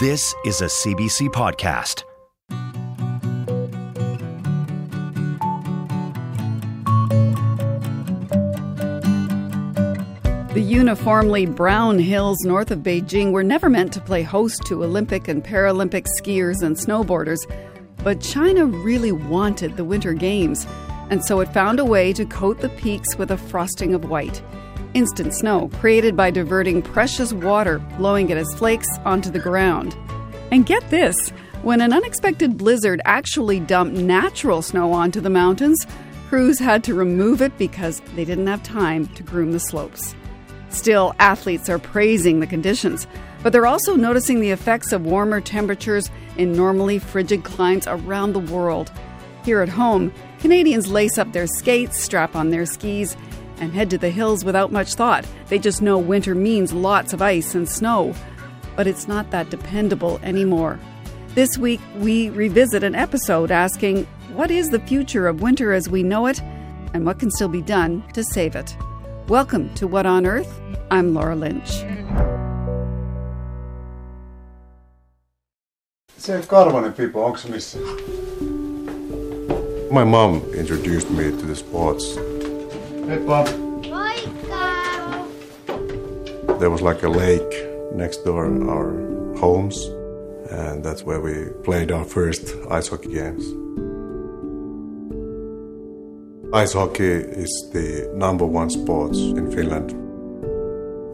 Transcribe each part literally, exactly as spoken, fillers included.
This is a C B C Podcast. The uniformly brown hills north of Beijing were never meant to play host to Olympic and Paralympic skiers and snowboarders, but China really wanted the Winter Games, and so it found a way to coat the peaks with a frosting of white. Instant snow created by diverting precious water, blowing it as flakes onto the ground. And get this, when an unexpected blizzard actually dumped natural snow onto the mountains, crews had to remove it because they didn't have time to groom the slopes. Still, athletes are praising the conditions, but they're also noticing the effects of warmer temperatures in normally frigid climes around the world. Here at home, Canadians lace up their skates, strap on their skis, and head to the hills without much thought. They just know winter means lots of ice and snow. But it's not that dependable anymore. This week, we revisit an episode asking, what is the future of winter as we know it, and what can still be done to save it? Welcome to What on Earth? I'm Laura Lynch. My mom introduced me to the sports. Hey, Pop. There was like a lake next door in our homes, and that's where we played our first ice hockey games. Ice hockey is the number one sport in Finland,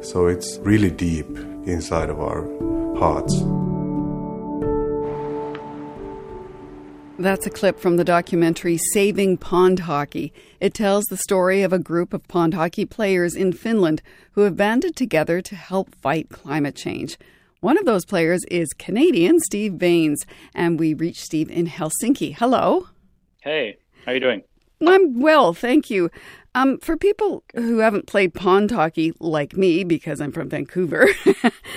so it's really deep inside of our hearts. That's a clip from the documentary Saving Pond Hockey. It tells the story of a group of pond hockey players in Finland who have banded together to help fight climate change. One of those players is Canadian Steve Baines, and we reached Steve in Helsinki. Hello. Hey, how are you doing? I'm well, thank you. Um, for people who haven't played pond hockey like me, because I'm from Vancouver,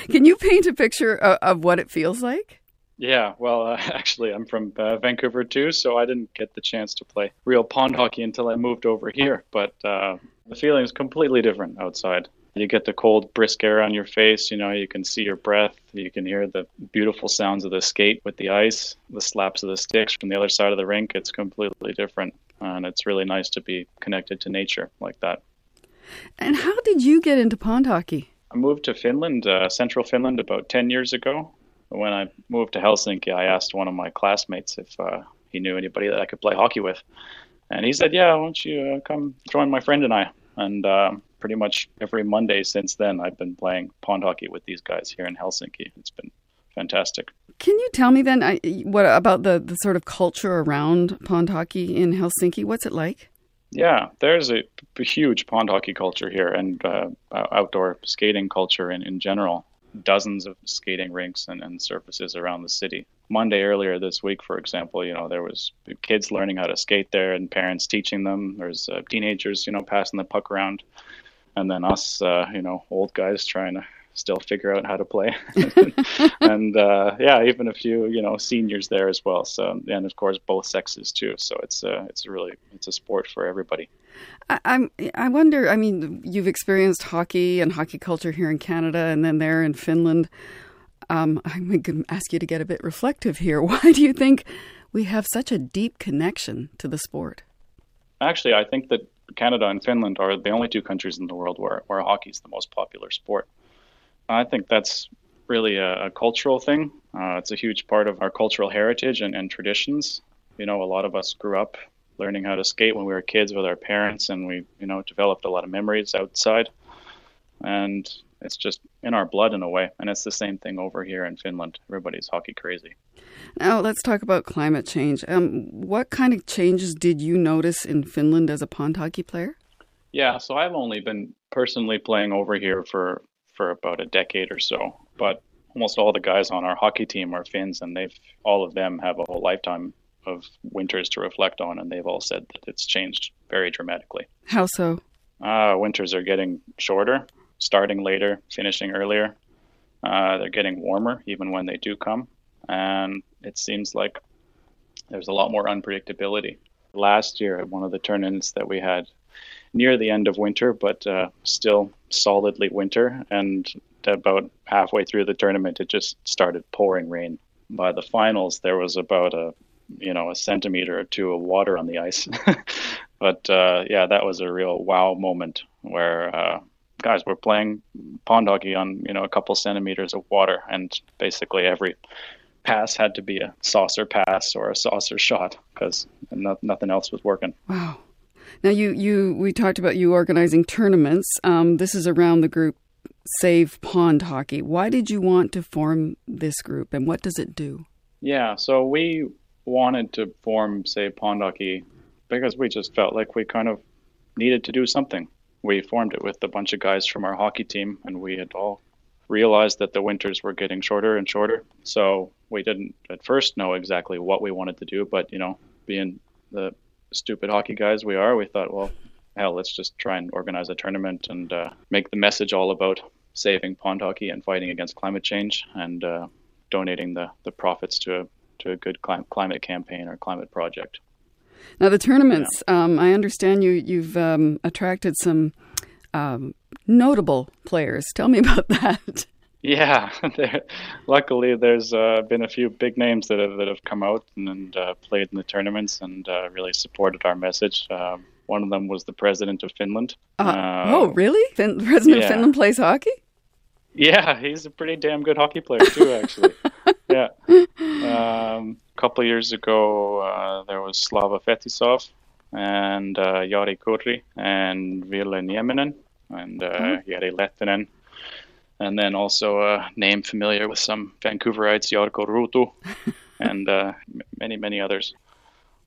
can you paint a picture of, of what it feels like? Yeah, well, uh, actually, I'm from uh, Vancouver, too, so I didn't get the chance to play real pond hockey until I moved over here. But uh, the feeling is completely different outside. You get the cold, brisk air on your face. You know, you can see your breath. You can hear the beautiful sounds of the skate with the ice, the slaps of the sticks from the other side of the rink. It's completely different, and it's really nice to be connected to nature like that. And how did you get into pond hockey? I moved to Finland, uh, central Finland, about ten years ago. When I moved to Helsinki, I asked one of my classmates if uh, he knew anybody that I could play hockey with. And he said, yeah, why don't you uh, come join my friend and I. And uh, pretty much every Monday since then, I've been playing pond hockey with these guys here in Helsinki. It's been fantastic. Can you tell me then I, what about the, the sort of culture around pond hockey in Helsinki? What's it like? Yeah, there's a p- huge pond hockey culture here and uh, outdoor skating culture in, in general. Dozens of skating rinks and, and surfaces around the city. Monday earlier this week, for example, you know, there was kids learning how to skate there and parents teaching them. There's uh, teenagers, you know, passing the puck around. And then us, uh, you know, old guys trying to still figure out how to play. and uh, yeah, even a few, you know, seniors there as well. So, and of course, both sexes too. So it's uh, it's really, it's a sport for everybody. I, I'm, I wonder, I mean, you've experienced hockey and hockey culture here in Canada and then there in Finland. Um, I'm going to ask you to get a bit reflective here. Why do you think we have such a deep connection to the sport? Actually, I think that Canada and Finland are the only two countries in the world where, where hockey is the most popular sport. I think that's really a, a cultural thing. Uh, it's a huge part of our cultural heritage and, and traditions. You know, a lot of us grew up learning how to skate when we were kids with our parents, and we, you know, developed a lot of memories outside. And it's just in our blood in a way. And it's the same thing over here in Finland. Everybody's hockey crazy. Now, let's talk about climate change. Um, what kind of changes did you notice in Finland as a pond hockey player? Yeah, so I've only been personally playing over here for for about a decade or so. But almost all the guys on our hockey team are Finns, and they've all of them have a whole lifetime of winters to reflect on, and they've all said that it's changed very dramatically. How so? Uh, winters are getting shorter, starting later, finishing earlier. Uh, they're getting warmer, even when they do come. And it seems like there's a lot more unpredictability. Last year, at one of the turn-ins that we had near the end of winter, but uh, still solidly winter, and about halfway through the tournament, it just started pouring rain. By the finals, there was about a, you know, a centimeter or two of water on the ice. But uh, yeah, that was a real wow moment where uh, guys were playing pond hockey on, you know, a couple centimeters of water, and basically every pass had to be a saucer pass or a saucer shot because no- nothing else was working. Wow. Now you, you we talked about you organizing tournaments. Um, this is around the group Save Pond Hockey. Why did you want to form this group, and what does it do? Yeah, so we wanted to form Save Pond Hockey because we just felt like we kind of needed to do something. We formed it with a bunch of guys from our hockey team, and we had all realized that the winters were getting shorter and shorter. So we didn't at first know exactly what we wanted to do, but, you know, being the stupid hockey guys we are, we thought, well, hell, let's just try and organize a tournament and uh, make the message all about saving pond hockey and fighting against climate change and uh, donating the, the profits to a, to a good clim- climate campaign or climate project. Now, the tournaments, yeah. um, I understand you, you've um, attracted some um, notable players. Tell me about that. Yeah, there, luckily there's uh, been a few big names that have that have come out and, and uh, played in the tournaments and uh, really supported our message. Uh, one of them was the president of Finland. Uh, uh, oh, really? Fin- the president yeah. of Finland plays hockey? Yeah, he's a pretty damn good hockey player too, actually. yeah. Um, a couple of years ago, uh, there was Slava Fetisov and uh, Jari Kurri and Ville Nieminen and uh, oh. Jari Lehtinen. And then also a name familiar with some Vancouverites, Yorko Rutu, and uh, many, many others.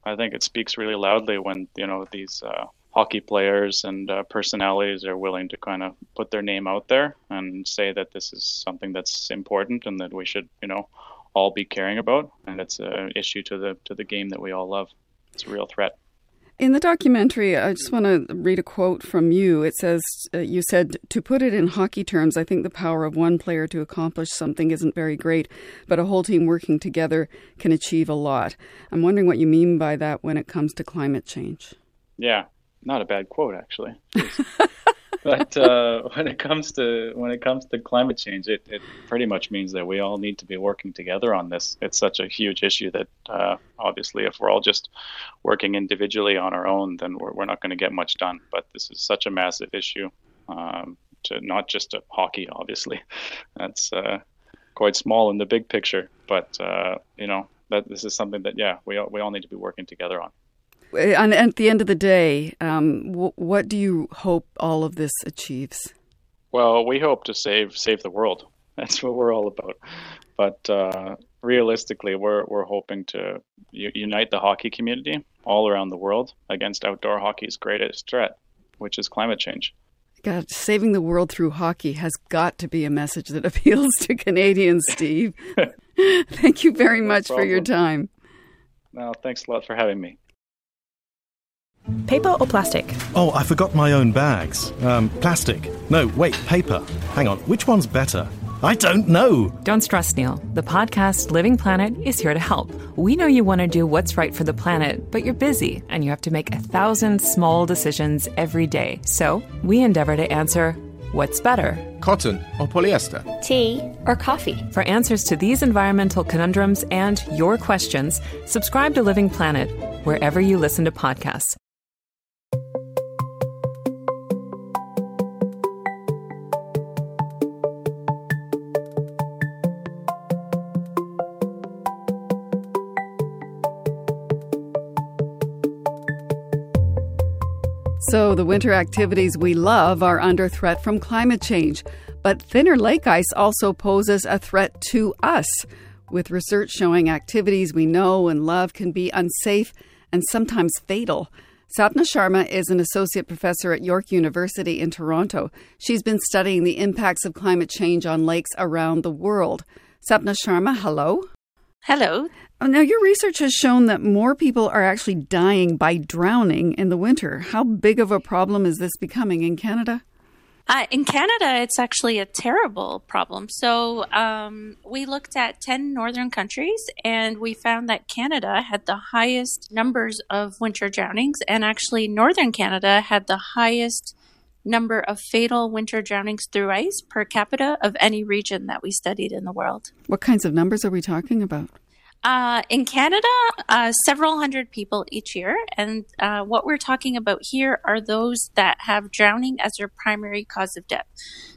I think it speaks really loudly when, you know, these uh, hockey players and uh, personalities are willing to kind of put their name out there and say that this is something that's important and that we should, you know, all be caring about. And it's an issue to the to the game that we all love. It's a real threat. In the documentary, I just want to read a quote from you. It says, uh, you said, to put it in hockey terms, I think the power of one player to accomplish something isn't very great, but a whole team working together can achieve a lot. I'm wondering what you mean by that when it comes to climate change. Yeah, not a bad quote, actually. But uh, when it comes to when it comes to climate change, it, it pretty much means that we all need to be working together on this. It's such a huge issue that uh, obviously, if we're all just working individually on our own, then we're we're not going to get much done. But this is such a massive issue, um, to not just to hockey. Obviously, that's uh, quite small in the big picture. But uh, you know, that this is something that yeah, we all, we all need to be working together on. And at the end of the day, um, w- what do you hope all of this achieves? Well, we hope to save save the world. That's what we're all about. But uh, realistically, we're we're hoping to u- unite the hockey community all around the world against outdoor hockey's greatest threat, which is climate change. God, saving the world through hockey has got to be a message that appeals to Canadians, Steve. Thank you very much for your time. Well, thanks a lot for having me. Paper or plastic? Oh, I forgot my own bags. Um, plastic. No, wait, paper. Hang on, which one's better? I don't know. Don't stress, Neil. The podcast Living Planet is here to help. We know you want to do what's right for the planet, but you're busy and you have to make a thousand small decisions every day. So we endeavor to answer, what's better? Cotton or polyester? Tea or coffee? For answers to these environmental conundrums and your questions, subscribe to Living Planet wherever you listen to podcasts. So the winter activities we love are under threat from climate change, but thinner lake ice also poses a threat to us, with research showing activities we know and love can be unsafe and sometimes fatal. Sapna Sharma is an associate professor at York University in Toronto. She's been studying the impacts of climate change on lakes around the world. Sapna Sharma, hello. Hello. Now, your research has shown that more people are actually dying by drowning in the winter. How big of a problem is this becoming in Canada? Uh, in Canada, it's actually a terrible problem. So um, we looked at ten northern countries, and we found that Canada had the highest numbers of winter drownings, and actually northern Canada had the highest number of fatal winter drownings through ice per capita of any region that we studied in the world. What kinds of numbers are we talking about? Uh, in Canada, uh, several hundred people each year. And uh, what we're talking about here are those that have drowning as their primary cause of death.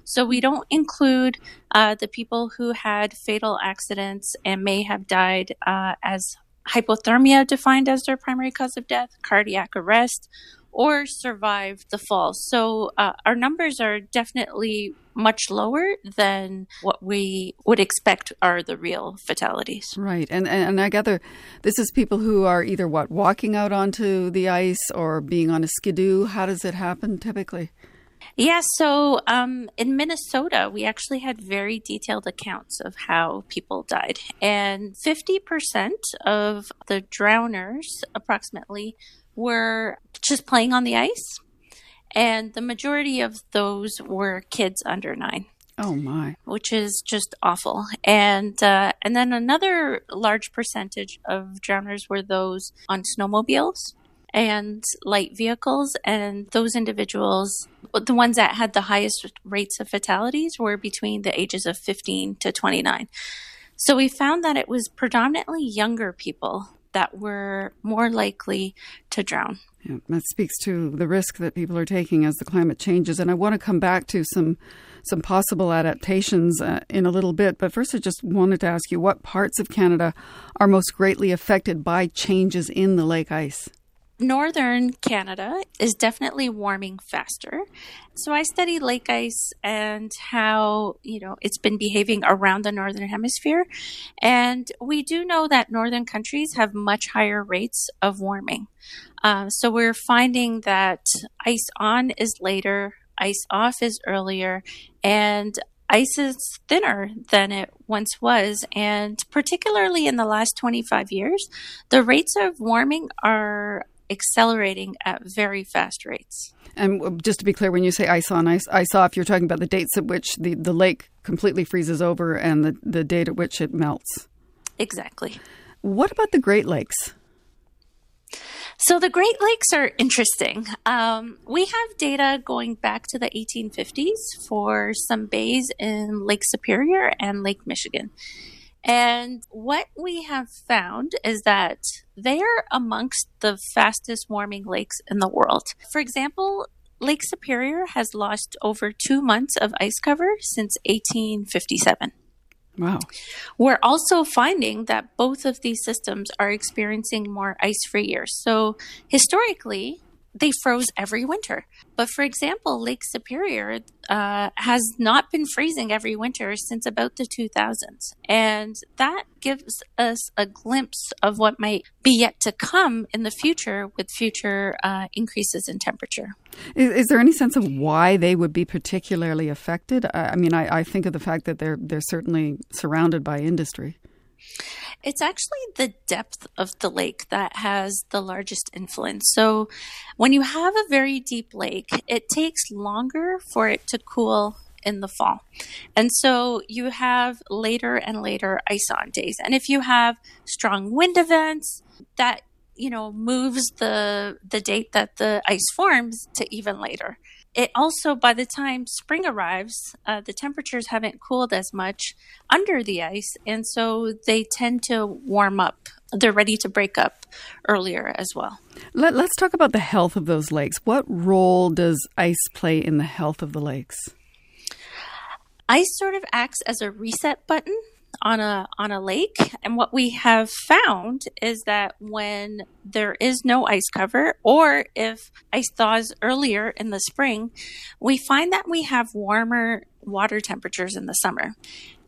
So we don't include uh, the people who had fatal accidents and may have died uh, as hypothermia defined as their primary cause of death, cardiac arrest, or survived the fall. So uh, our numbers are definitely much lower than what we would expect are the real fatalities. Right. And, and and I gather this is people who are either, what, walking out onto the ice or being on a skidoo. How does it happen typically? Yeah, so um, in Minnesota, we actually had very detailed accounts of how people died. And fifty percent of the drowners, approximately, were just playing on the ice, and the majority of those were kids under nine. Oh my! Which is just awful. And uh, and then another large percentage of drowners were those on snowmobiles and light vehicles, and those individuals, the ones that had the highest rates of fatalities, were between the ages of fifteen to twenty-nine. So we found that it was predominantly younger people that were more likely to drown. Yeah, that speaks to the risk that people are taking as the climate changes. And I want to come back to some some possible adaptations uh, in a little bit. But first, I just wanted to ask you, what parts of Canada are most greatly affected by changes in the lake ice? Northern Canada is definitely warming faster. So I study lake ice and how, you know, it's been behaving around the Northern Hemisphere. And we do know that northern countries have much higher rates of warming. Uh, so we're finding that ice on is later, ice off is earlier, and ice is thinner than it once was, and particularly in the last twenty-five years, the rates of warming are accelerating at very fast rates. And just to be clear, when you say ice on, ice, ice off, you're talking about the dates at which the, the lake completely freezes over and the, the date at which it melts. Exactly. What about the Great Lakes? So the Great Lakes are interesting. Um, we have data going back to the eighteen fifties for some bays in Lake Superior and Lake Michigan. And what we have found is that they're amongst the fastest warming lakes in the world. For example, Lake Superior has lost over two months of ice cover since eighteen fifty-seven. Wow. We're also finding that both of these systems are experiencing more ice-free years. So historically, they froze every winter. But for example, Lake Superior uh, has not been freezing every winter since about the two thousands. And that gives us a glimpse of what might be yet to come in the future with future uh, increases in temperature. Is, is there any sense of why they would be particularly affected? I, I mean, I, I think of the fact that they're they're certainly surrounded by industry. It's actually the depth of the lake that has the largest influence. So when you have a very deep lake, it takes longer for it to cool in the fall. And so you have later and later ice on days. And if you have strong wind events, that, you know, moves the the date that the ice forms to even later. It also, by the time spring arrives, uh, the temperatures haven't cooled as much under the ice, and so they tend to warm up. They're ready to break up earlier as well. Let, let's talk about the health of those lakes. What role does ice play in the health of the lakes? Ice sort of acts as a reset button on a on a lake, and what we have found is that when there is no ice cover, or if ice thaws earlier in the spring, we find that we have warmer water temperatures in the summer,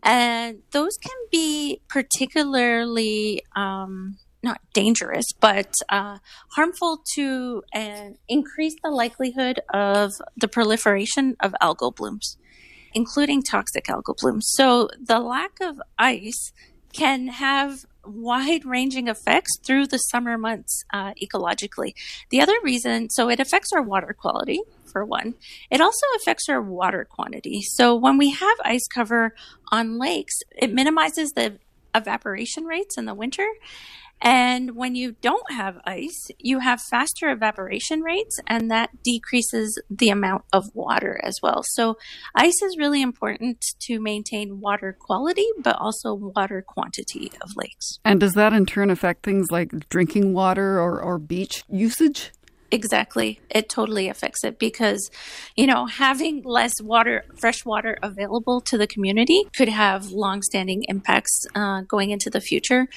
and those can be particularly um, not dangerous, but uh, harmful to uh, increase the likelihood of the proliferation of algal blooms, including toxic algal blooms. So the lack of ice can have wide-ranging effects through the summer months uh, ecologically. The other reason, so it affects our water quality, for one. It also affects our water quantity. So when we have ice cover on lakes, it minimizes the evaporation rates in the winter. And when you don't have ice, you have faster evaporation rates, and that decreases the amount of water as well. So ice is really important to maintain water quality, but also water quantity of lakes. And does that in turn affect things like drinking water or, or beach usage? Exactly. It totally affects it because, you know, having less water, fresh water available to the community could have longstanding impacts uh, going into the future.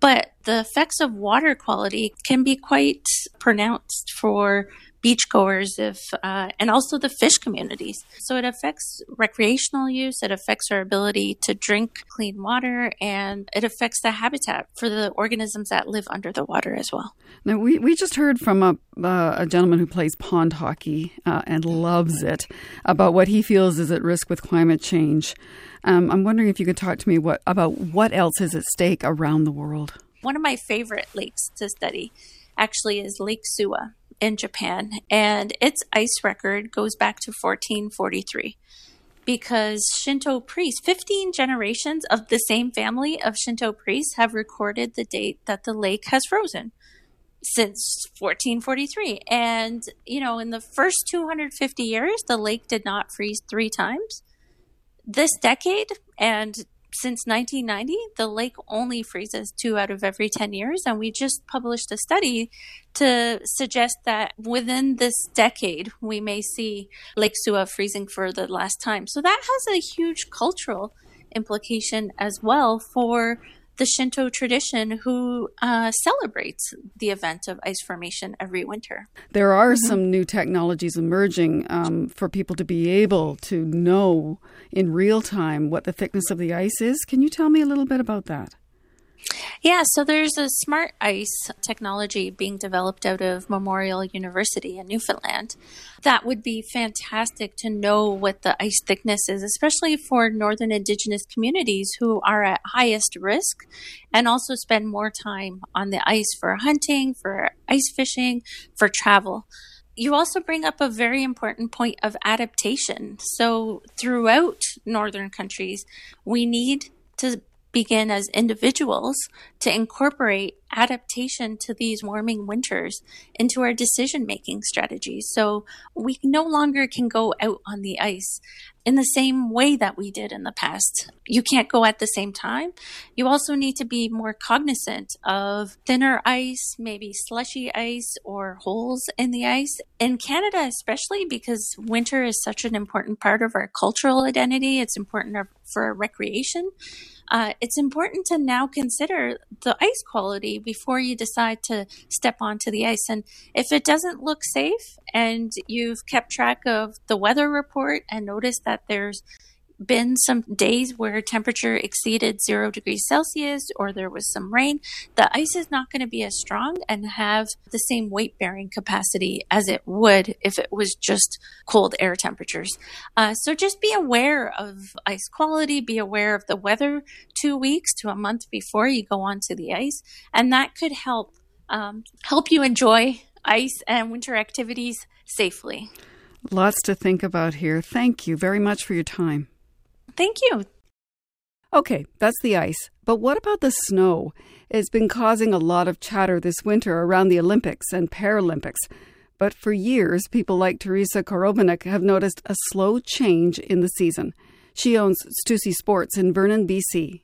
But the effects of water quality can be quite pronounced for beachgoers if, uh, and also the fish communities. So it affects recreational use, it affects our ability to drink clean water, and it affects the habitat for the organisms that live under the water as well. Now, we, we just heard from a, uh, a gentleman who plays pond hockey uh, and loves it about what he feels is at risk with climate change. Um, I'm wondering if you could talk to me what, about what else is at stake around the world. One of my favorite lakes to study actually is Lake Suwa in Japan, and its ice record goes back to fourteen forty-three because Shinto priests, fifteen generations of the same family of Shinto priests have recorded the date that the lake has frozen since fourteen forty-three. And, you know, in the first two hundred fifty years, the lake did not freeze three times. This decade and since nineteen ninety, the lake only freezes two out of every ten years, and we just published a study to suggest that within this decade, we may see Lake Suwa freezing for the last time. So that has a huge cultural implication as well for the Shinto tradition who uh, celebrates the event of ice formation every winter. There are mm-hmm. some new technologies emerging um, for people to be able to know in real time what the thickness of the ice is. Can you tell me a little bit about that? Yeah, so there's a smart ice technology being developed out of Memorial University in Newfoundland. That would be fantastic to know what the ice thickness is, especially for northern Indigenous communities who are at highest risk and also spend more time on the ice for hunting, for ice fishing, for travel. You also bring up a very important point of adaptation. So throughout northern countries, we need to begin as individuals to incorporate adaptation to these warming winters into our decision-making strategies. So we no longer can go out on the ice in the same way that we did in the past. You can't go at the same time. You also need to be more cognizant of thinner ice, maybe slushy ice or holes in the ice. In Canada, especially because winter is such an important part of our cultural identity, it's important for recreation. Uh, it's important to now consider the ice quality before you decide to step onto the ice. And if it doesn't look safe and you've kept track of the weather report and noticed that there's been some days where temperature exceeded zero degrees Celsius or there was some rain, the ice is not going to be as strong and have the same weight-bearing capacity as it would if it was just cold air temperatures. Uh, so just be aware of ice quality, be aware of the weather two weeks to a month before you go onto the ice, and that could help um, help you enjoy ice and winter activities safely. Lots to think about here. Thank you very much for your time. Thank you. Okay, that's the ice. But what about the snow? It's been causing a lot of chatter this winter around the Olympics and Paralympics. But for years, people like Teresa Korobanek have noticed a slow change in the season. She owns Stussy Sports in Vernon, B C.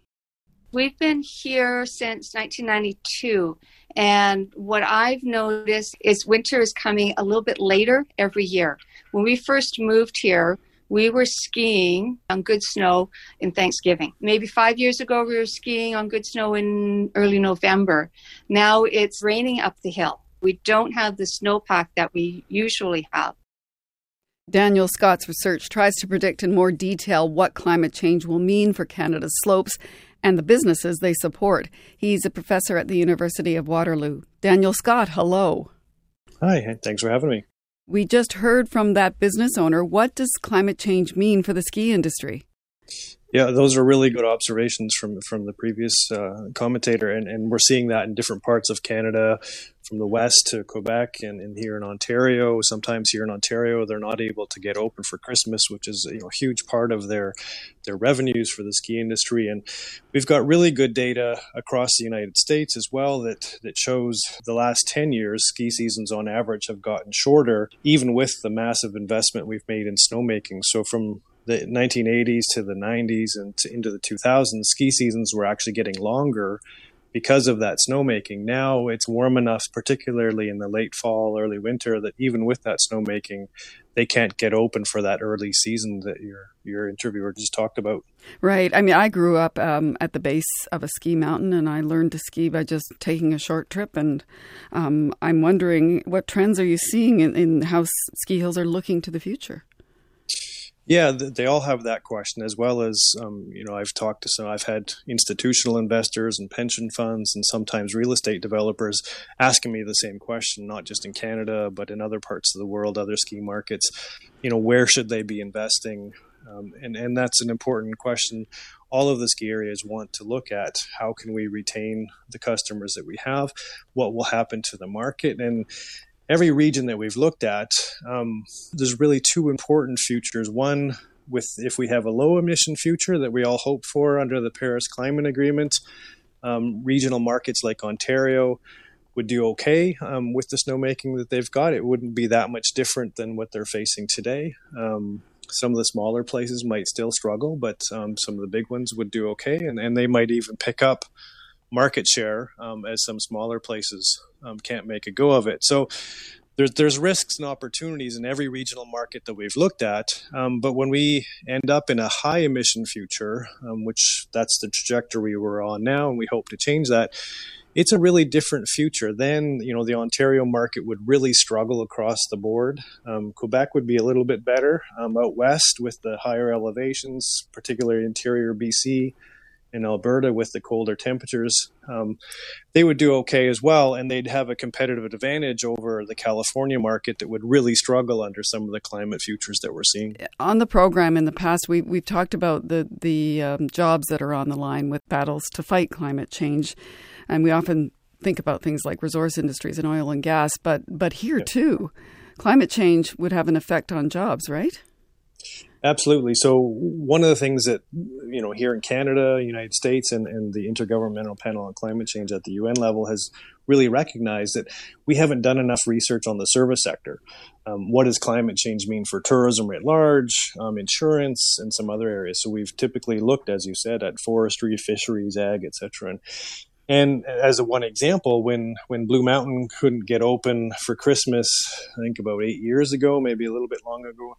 We've been here since nineteen ninety-two, and what I've noticed is winter is coming a little bit later every year. When we first moved here, we were skiing on good snow in Thanksgiving. Maybe five years ago, we were skiing on good snow in early November. Now it's raining up the hill. We don't have the snowpack that we usually have. Daniel Scott's research tries to predict in more detail what climate change will mean for Canada's slopes and the businesses they support. He's a professor at the University of Waterloo. Daniel Scott, hello. Hi, thanks for having me. We just heard from that business owner. What does climate change mean for the ski industry? Yeah, those are really good observations from, from the previous uh, commentator, and, and we're seeing that in different parts of Canada, from the west to Quebec and, and here in Ontario. Sometimes here in Ontario, they're not able to get open for Christmas, which is, you know, a huge part of their their revenues for the ski industry. And we've got really good data across the United States as well that, that shows the last ten years, ski seasons on average have gotten shorter, even with the massive investment we've made in snowmaking. So from the nineteen eighties to the nineties and to into the two thousands, ski seasons were actually getting longer because of that snowmaking. Now it's warm enough, particularly in the late fall, early winter, that even with that snowmaking, they can't get open for that early season that your your interviewer just talked about. Right. I mean, I grew up um, at the base of a ski mountain, and I learned to ski by just taking a short trip. And um, I'm wondering, what trends are you seeing in, in how ski hills are looking to the future? Yeah, they all have that question, as well as, um, you know, I've talked to some, I've had institutional investors and pension funds and sometimes real estate developers asking me the same question, not just in Canada, but in other parts of the world, other ski markets. You know, where should they be investing? Um, and, and that's an important question. All of the ski areas want to look at how can we retain the customers that we have? What will happen to the market? And every region that we've looked at, um, there's really two important futures. One, with if we have a low emission future that we all hope for under the Paris Climate Agreement, um, regional markets like Ontario would do okay um, with the snowmaking that they've got. It wouldn't be that much different than what they're facing today. Um, some of the smaller places might still struggle, but um, some of the big ones would do okay, and, and they might even pick up market share um, as some smaller places um, can't make a go of it. So there's, there's risks and opportunities in every regional market that we've looked at. Um, but when we end up in a high emission future, um, which that's the trajectory we're on now, and we hope to change that, it's a really different future. Then, you know, the Ontario market would really struggle across the board. Um, Quebec would be a little bit better um, out west with the higher elevations, particularly interior B C, in Alberta with the colder temperatures, um, they would do okay as well, and they'd have a competitive advantage over the California market that would really struggle under some of the climate futures that we're seeing. On the program in the past, we, we've talked about the, the um, jobs that are on the line with battles to fight climate change, and we often think about things like resource industries and oil and gas, but, but here yeah. too, climate change would have an effect on jobs, right? Absolutely. So one of the things that, you know, here in Canada, United States, and, and the Intergovernmental Panel on Climate Change at the U N level has really recognized that we haven't done enough research on the service sector. Um, what does climate change mean for tourism writ large, um, insurance, and some other areas? So we've typically looked, as you said, at forestry, fisheries, ag, et cetera. And, And as a one example, when, when Blue Mountain couldn't get open for Christmas, I think about eight years ago, maybe a little bit long ago,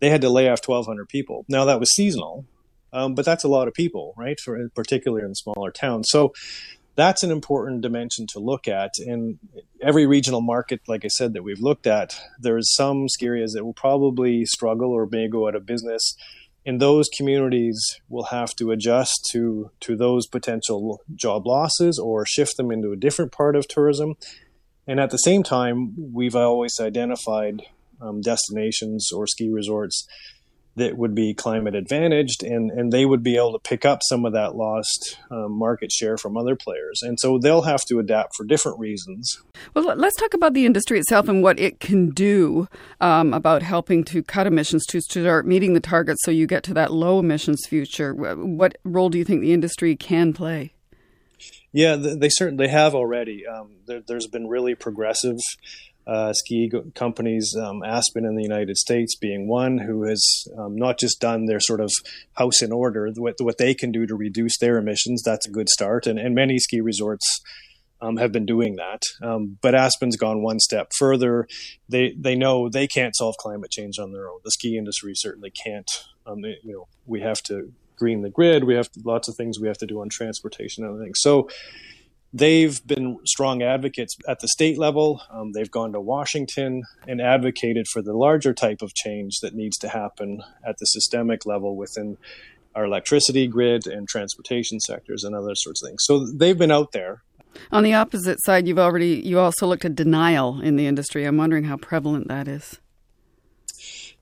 they had to lay off twelve hundred people. Now that was seasonal, um, but that's a lot of people, right? For, particularly in smaller towns. So that's an important dimension to look at. And every regional market, like I said, that we've looked at, there's some ski areas that will probably struggle or may go out of business. And those communities will have to adjust to, to those potential job losses or shift them into a different part of tourism. And at the same time, we've always identified um, destinations or ski resorts that would be climate advantaged, and, and they would be able to pick up some of that lost um, market share from other players. And so they'll have to adapt for different reasons. Well, let's talk about the industry itself and what it can do um, about helping to cut emissions to start meeting the targets so you get to that low emissions future. What role do you think the industry can play? Yeah, they certainly have already. Um, there, there's been really progressive Uh, ski go- companies, um, Aspen in the United States being one, who has um, not just done their sort of house in order, what, what they can do to reduce their emissions. That's a good start. And, and many ski resorts um, have been doing that. Um, but Aspen's gone one step further. They they know they can't solve climate change on their own. The ski industry certainly can't. Um, they, you know, we have to green the grid. We have to, lots of things we have to do on transportation and other things. So they've been strong advocates at the state level. Um, they've gone to Washington and advocated for the larger type of change that needs to happen at the systemic level within our electricity grid and transportation sectors and other sorts of things. So they've been out there. On the opposite side, you've already, you also looked at denial in the industry. I'm wondering how prevalent that is.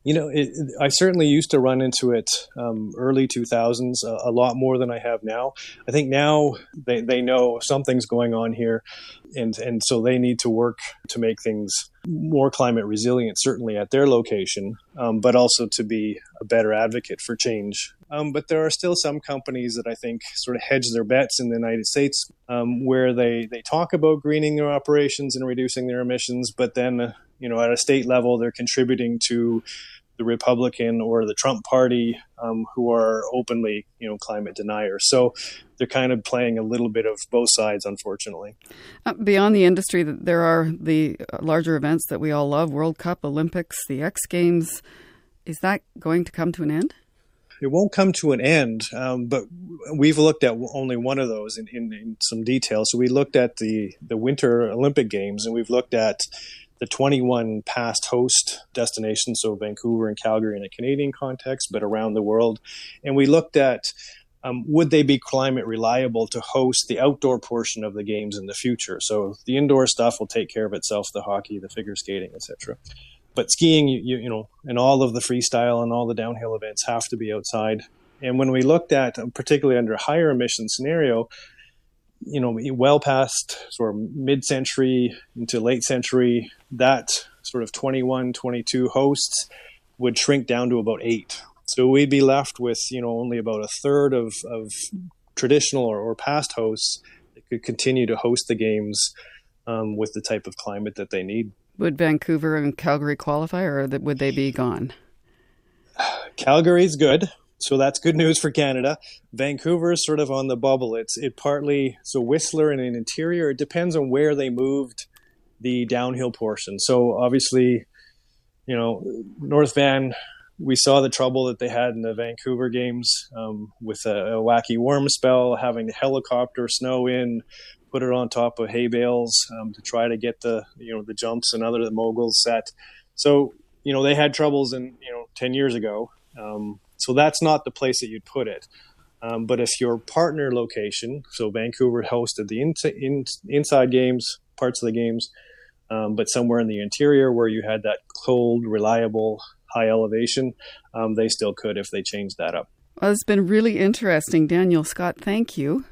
You know, it, I certainly used to run into it um, early two thousands, a, a lot more than I have now. I think now they, they know something's going on here, and, and so they need to work to make things more climate resilient, certainly at their location, um, but also to be a better advocate for change. Um, but there are still some companies that I think sort of hedge their bets in the United States, um, where they, they talk about greening their operations and reducing their emissions, but then, uh, you know, at a state level, they're contributing to the Republican or the Trump party, um, who are openly, you know, climate deniers. So they're kind of playing a little bit of both sides, unfortunately. Uh, beyond the industry, there are the larger events that we all love, World Cup, Olympics, the X Games. Is that going to come to an end? It won't come to an end, um, but we've looked at only one of those in, in, in some detail. So we looked at the, the Winter Olympic Games, and we've looked at the twenty-one past host destinations, so Vancouver and Calgary in a Canadian context, but around the world. And we looked at um, would they be climate reliable to host the outdoor portion of the games in the future? So the indoor stuff will take care of itself, the hockey, the figure skating, et cetera. But skiing, you, you know, and all of the freestyle and all the downhill events have to be outside. And when we looked at, particularly under a higher emission scenario, you know, well past sort of mid-century into late century, that sort of twenty-one, twenty-two hosts would shrink down to about eight. So we'd be left with, you know, only about a third of, of traditional or, or past hosts that could continue to host the games um, with the type of climate that they need. Would Vancouver and Calgary qualify, or would they be gone? Calgary's good. So that's good news for Canada. Vancouver is sort of on the bubble. It's it partly, so Whistler and in Interior, it depends on where they moved the downhill portion. So obviously, you know, North Van, we saw the trouble that they had in the Vancouver games um, with a, a wacky warm spell, having to helicopter snow in, put it on top of hay bales um, to try to get the, you know, the jumps and other the moguls set. So, you know, they had troubles in, you know, ten years ago. Um, So that's not the place that you'd put it. Um, but if your partner location, so Vancouver hosted the in, in, inside games, parts of the games, um, but somewhere in the interior where you had that cold, reliable, high elevation, um, they still could if they changed that up. Well, it's been really interesting. Daniel Scott, thank you.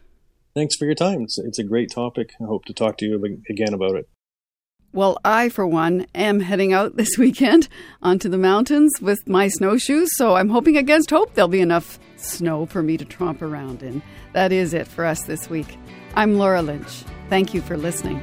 Thanks for your time. It's, it's a great topic. I hope to talk to you again about it. Well, I, for one, am heading out this weekend onto the mountains with my snowshoes, so I'm hoping against hope there'll be enough snow for me to tromp around in. That is it for us this week. I'm Laura Lynch. Thank you for listening.